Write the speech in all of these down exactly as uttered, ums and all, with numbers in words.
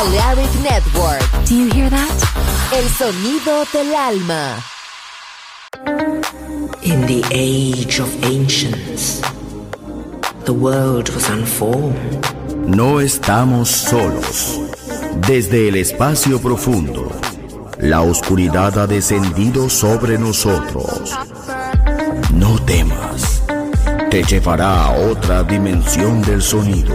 Balearic Network. Do you hear that? El sonido del alma. In the age of ancients, the world was unformed. No estamos solos. Desde el espacio profundo, la oscuridad ha descendido sobre nosotros. No temas. Te llevará a otra dimensión del sonido.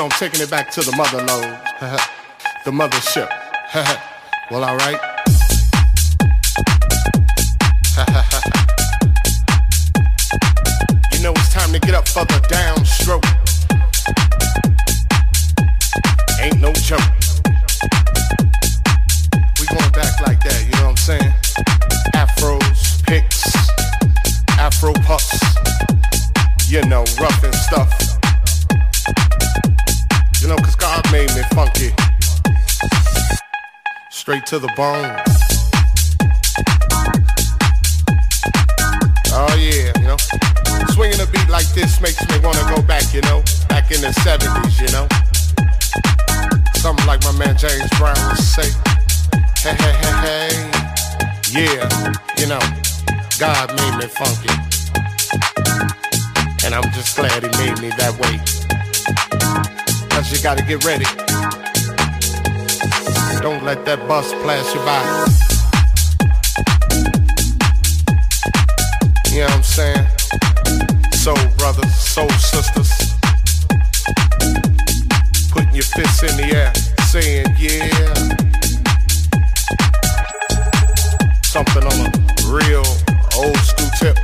I'm taking it back to the motherlode, the mothership. Well, all right. You know it's time to get up for the downstroke. Ain't no joke. We going back like that, you know what I'm saying? Afros, picks, afro puffs, you know, rough and stuff. You know, 'cause God made me funky, straight to the bone. Oh yeah, you know, swinging a beat like this makes me wanna go back, you know, back in the seventies, you know. Something like my man James Brown would say, hey hey hey hey, yeah, you know, God made me funky, and I'm just glad He made me that way. You gotta get ready. Don't let that bus pass you by. You know what I'm saying? Soul brothers, soul sisters, putting your fists in the air, saying yeah. Something on a real old school tip.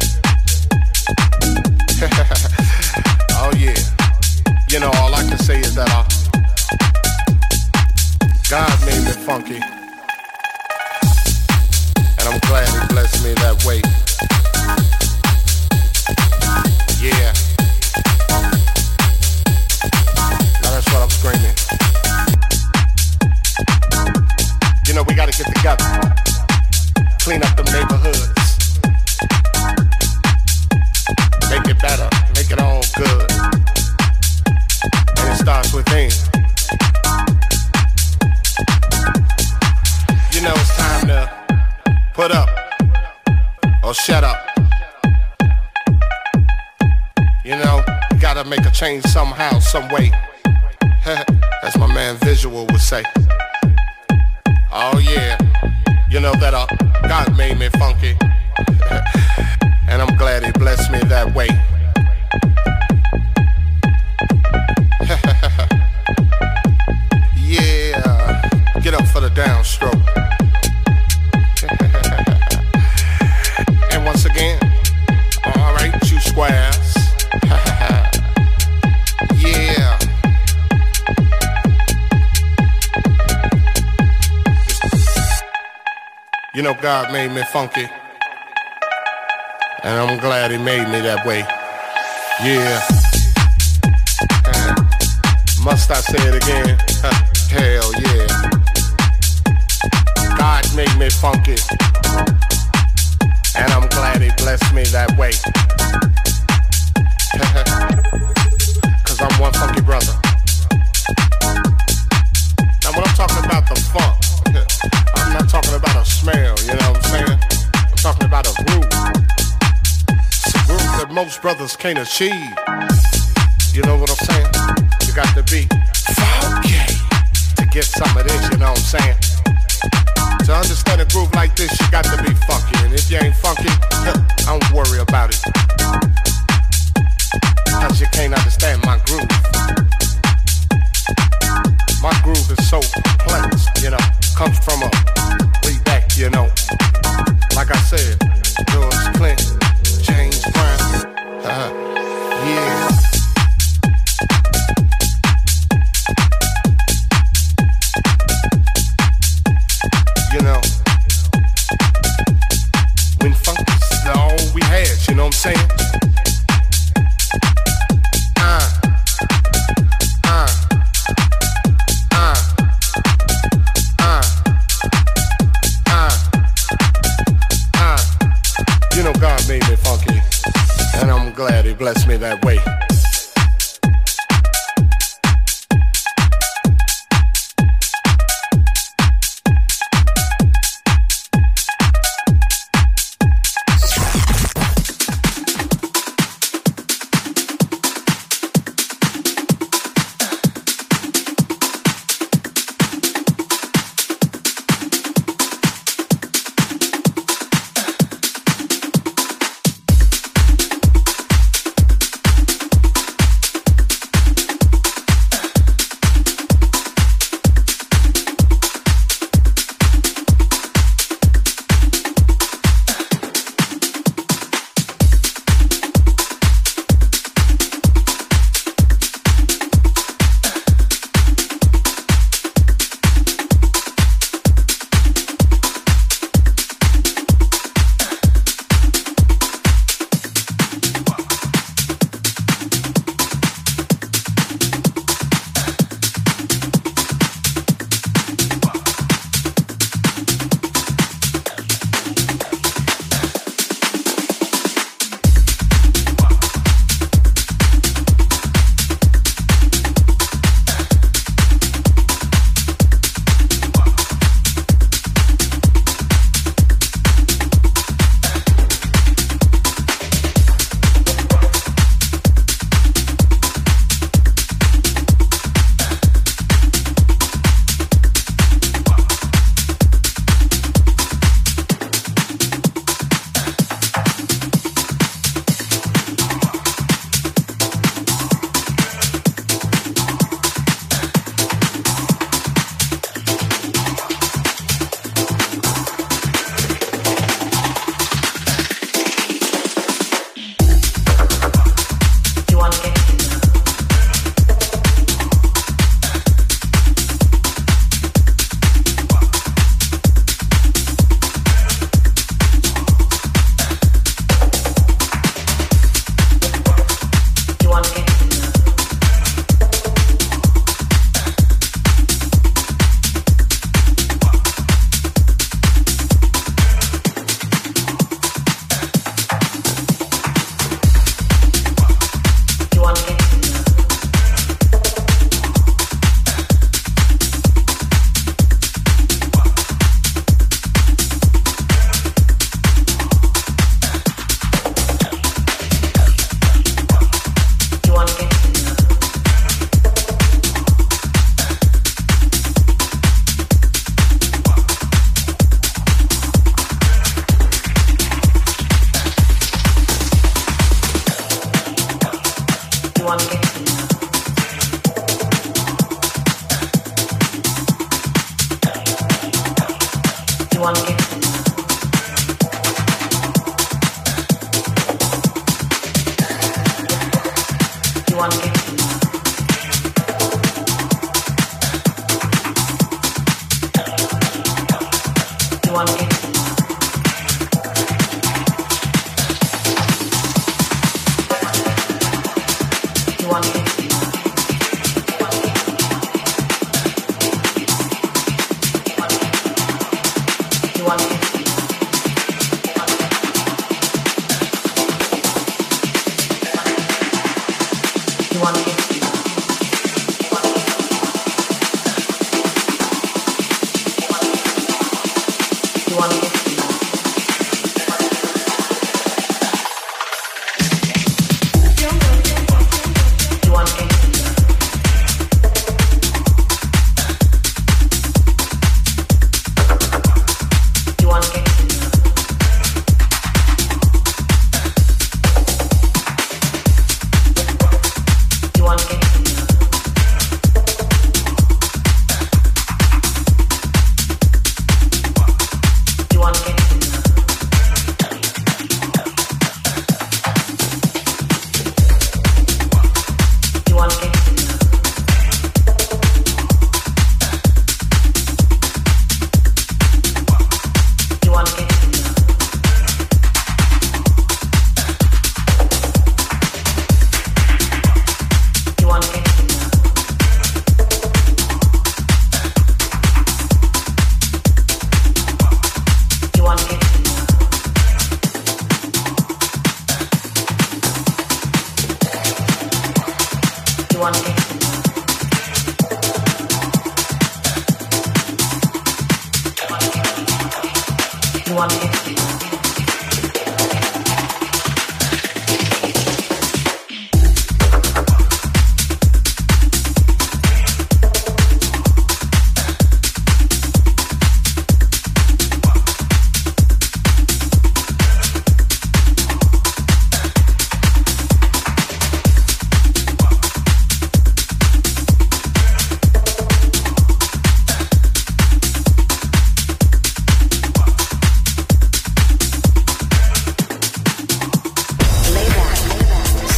Oh yeah. You know, all I can say is that I, God made me funky, and I'm glad He blessed me that way. Yeah. Now that's what I'm screaming. You know, we gotta get together, clean up them neighborhoods, make it better, make it all good. Starts within. You know it's time to put up or shut up. You know, gotta make a change somehow, some way. As my man Visual would say. Oh yeah, you know that uh, God made me funky, and I'm glad He blessed me that way. Yeah, get up for the downstroke. And once again, alright, you squares. Yeah. You know God made me funky, and I'm glad He made me that way. Yeah. Must I say it again? Hell yeah. God made me funky, and I'm glad He blessed me that way. 'Cause I'm one funky brother. Now when I'm talking about the funk, I'm not talking about a smell, you know what I'm saying? I'm talking about a groove. It's a groove that most brothers can't achieve. You know what I'm saying? Got to be funky to get some of this, you know what I'm saying? To understand a groove like this, you got to be funky. And if you ain't funky, I don't worry about it, 'cause you can't understand my groove. My groove is so complex, you know, comes from a way back, you know. Like I said, George Clinton, James Brown, uh, yeah. You know, when funk is all we had, you know what I'm saying? Glad he blessed me that way.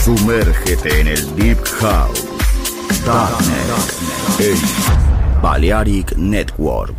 Sumérgete en el Deep House. Darkness. El Balearic Network.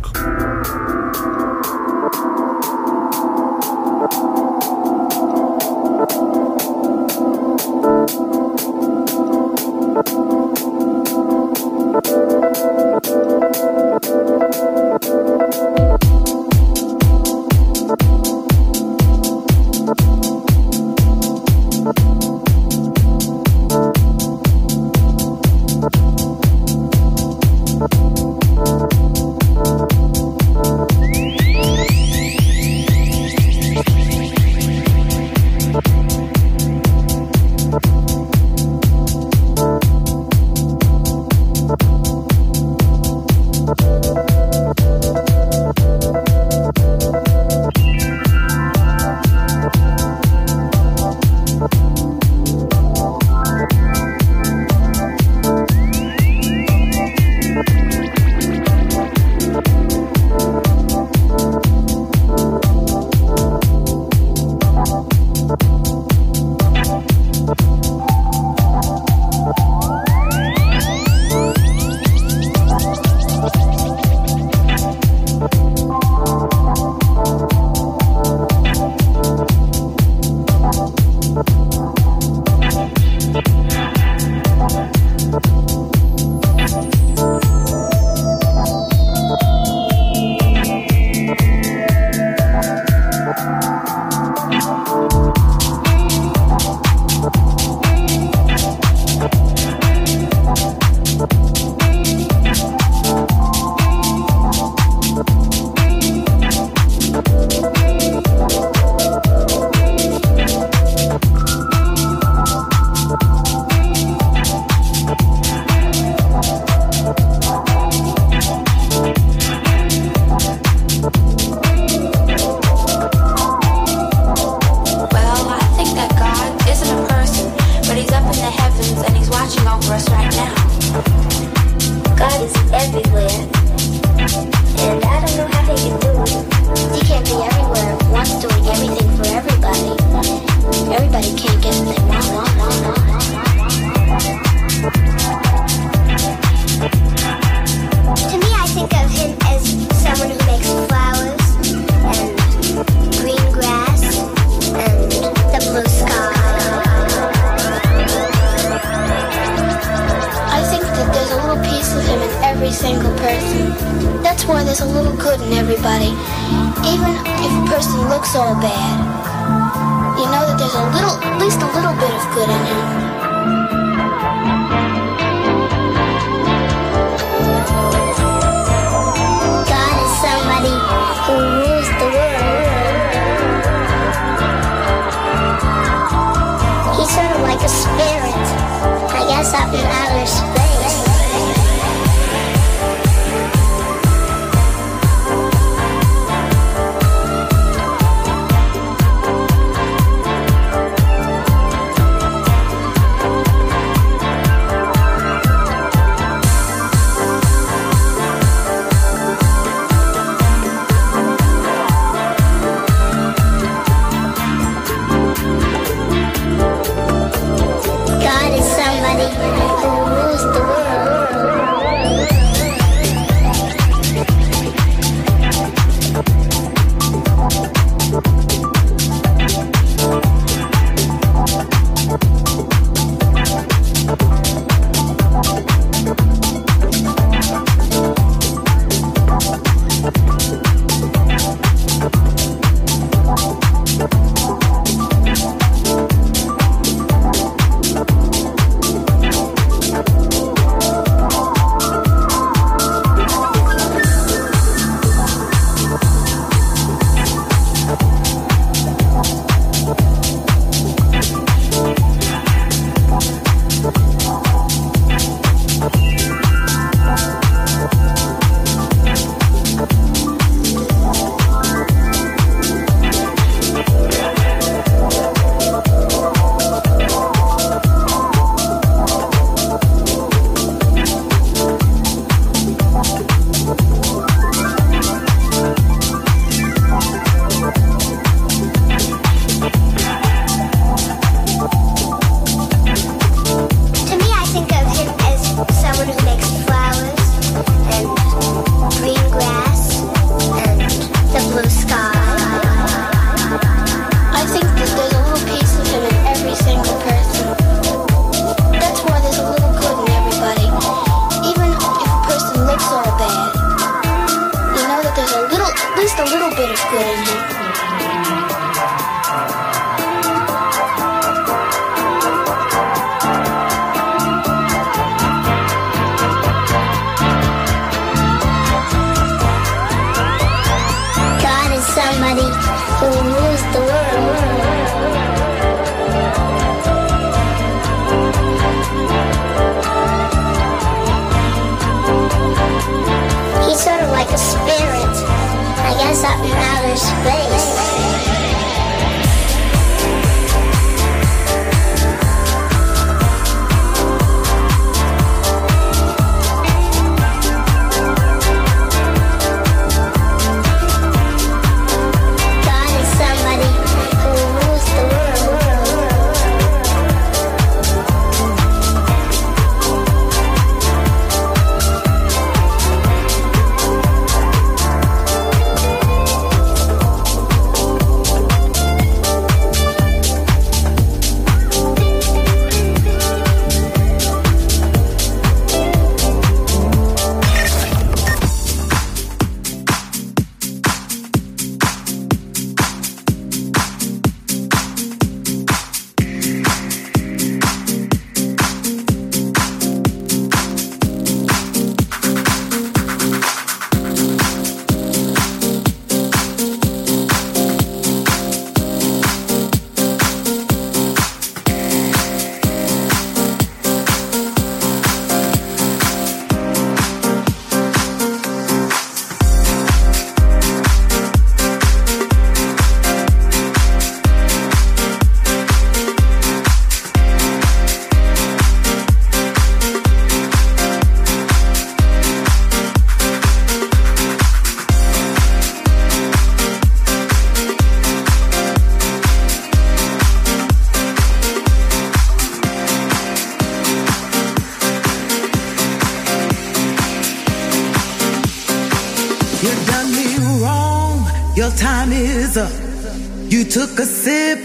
Took a sip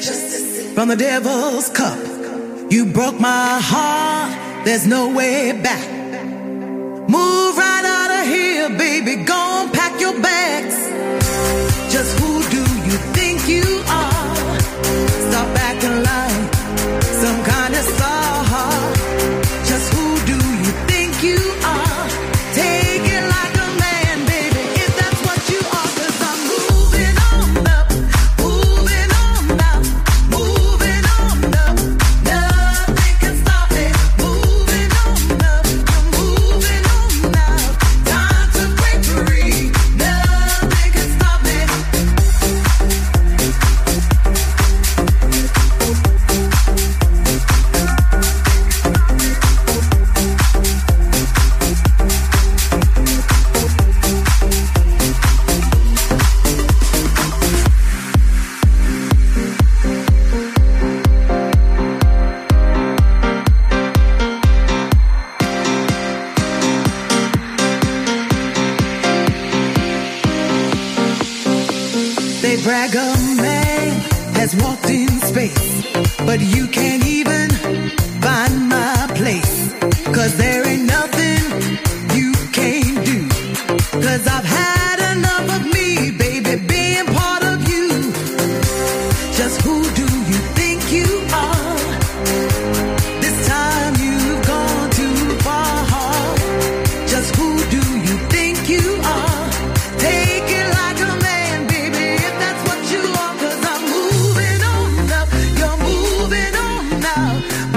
from the devil's cup. You broke my heart. There's no way back. Move right out of here, baby. Go and pack your bags. Just who do you think you are? Stop acting like some kind of star. Just who do you think you are? Take it like a man, baby, if that's what you are. 'Cause I'm moving on up. Brag a man has walked in space, but you can't even find my place, 'cause there ain't nothing you can't do, 'cause I've had enough of me, baby, being part of you. Just who do you think you are? This time you've gone too far. Just who do you think you are? Take it like a man, baby, if that's what you are. 'Cause I'm moving on up, you're moving on now,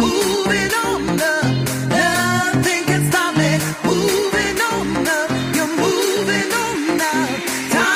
moving on up, nothing can stop me. Moving on up, you're moving on now. Time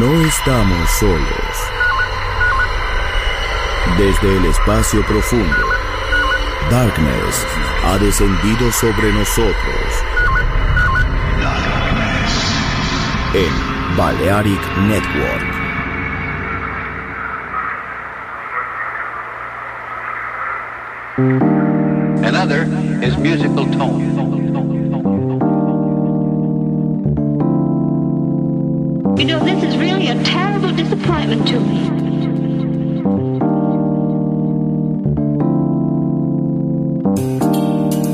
No estamos solos. Desde el espacio profundo, Darkness ha descendido sobre nosotros. Darkness. En Balearic Network. Another is musical tone. You know, this is really a terrible disappointment to me.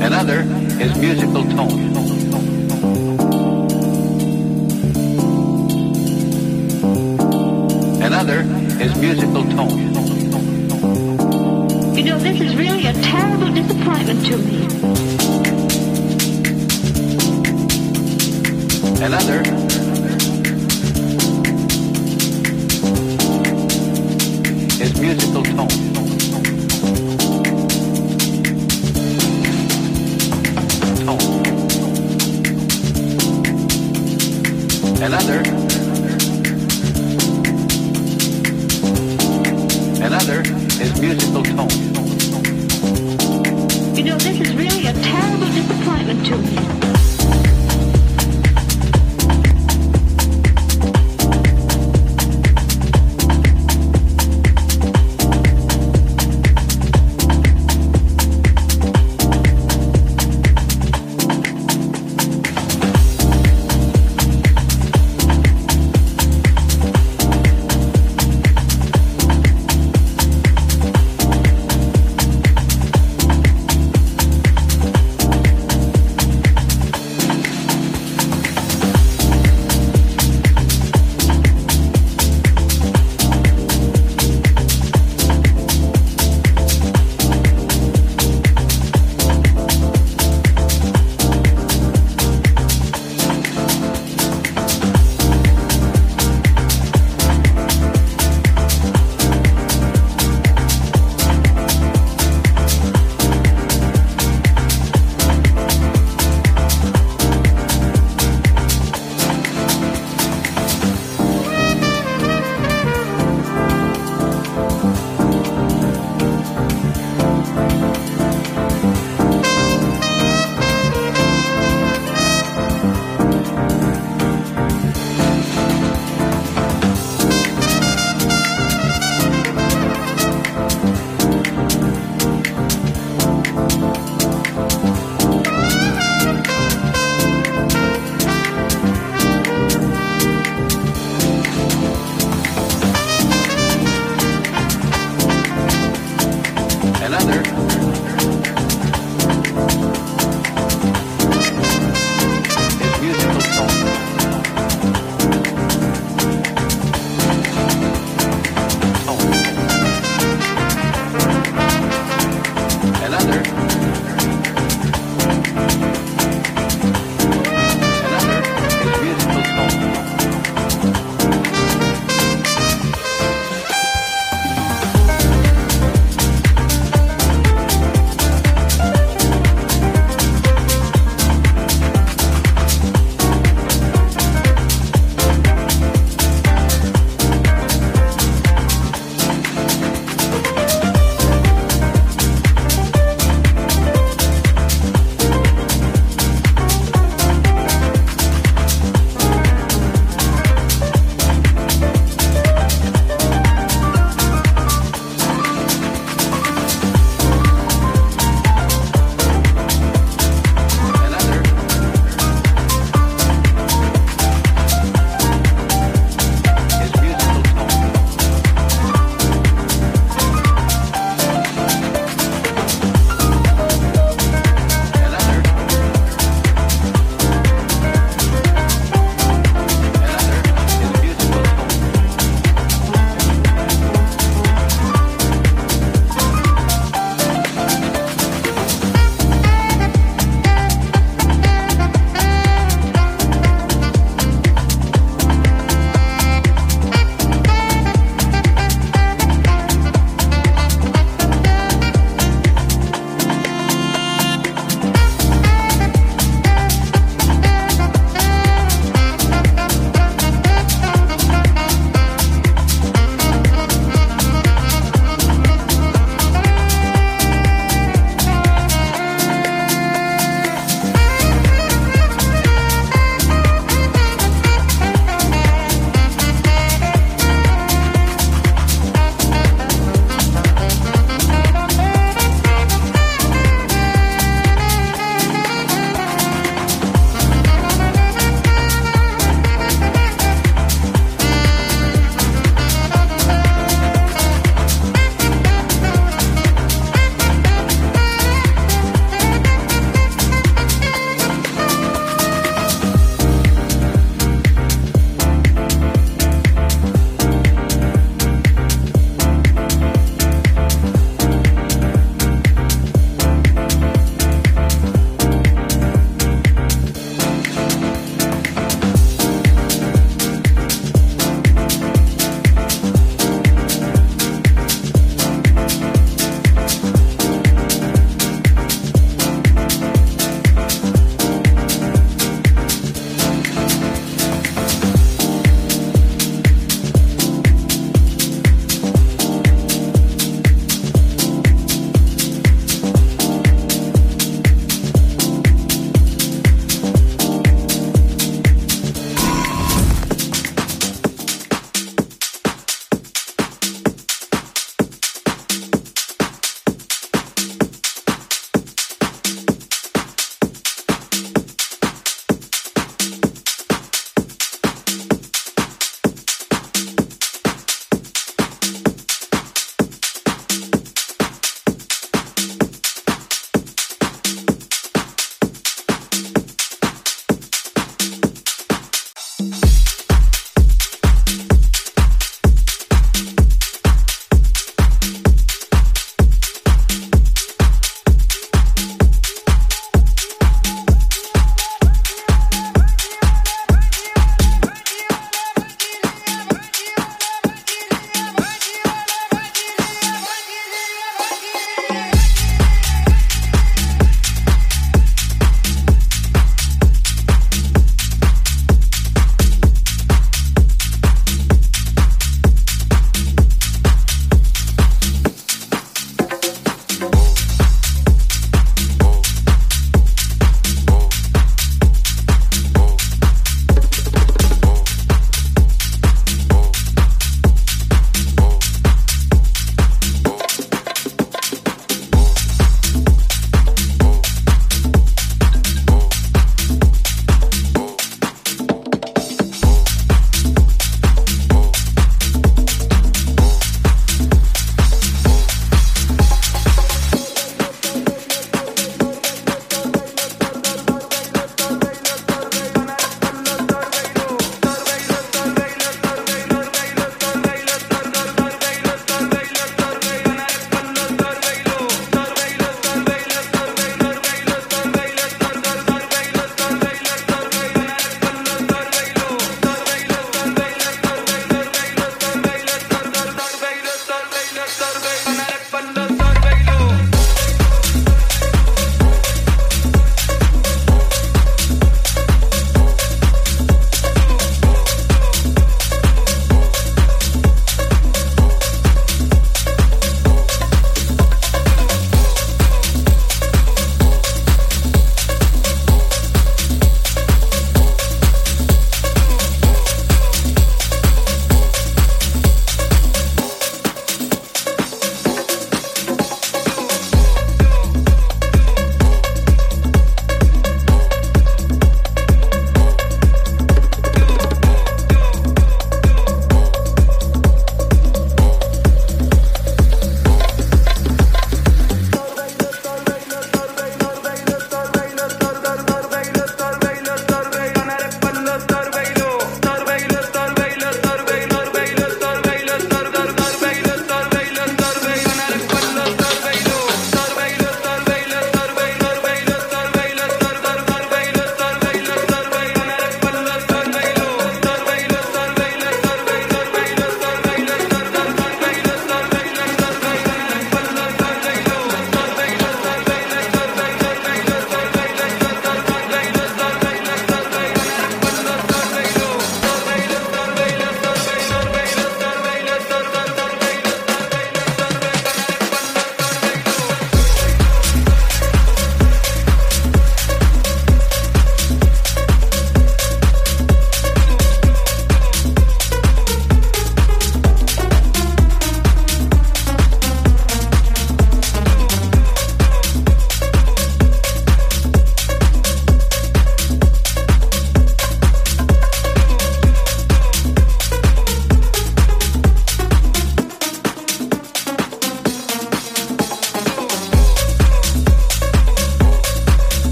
Another is musical tone. Another is musical tone. You know, this is really a terrible disappointment to me. Another. Musical tone. Tone. Another. Another is musical tone. You know, this is really a terrible disappointment to me.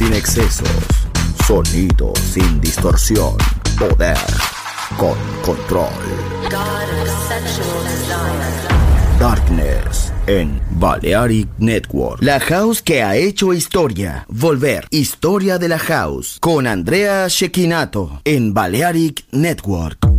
sin excesos, sonido sin distorsión, poder con control. Darkness en Balearic Network. La house que ha hecho historia. Volver, historia de la house, con Andrea Shekinato en Balearic Network.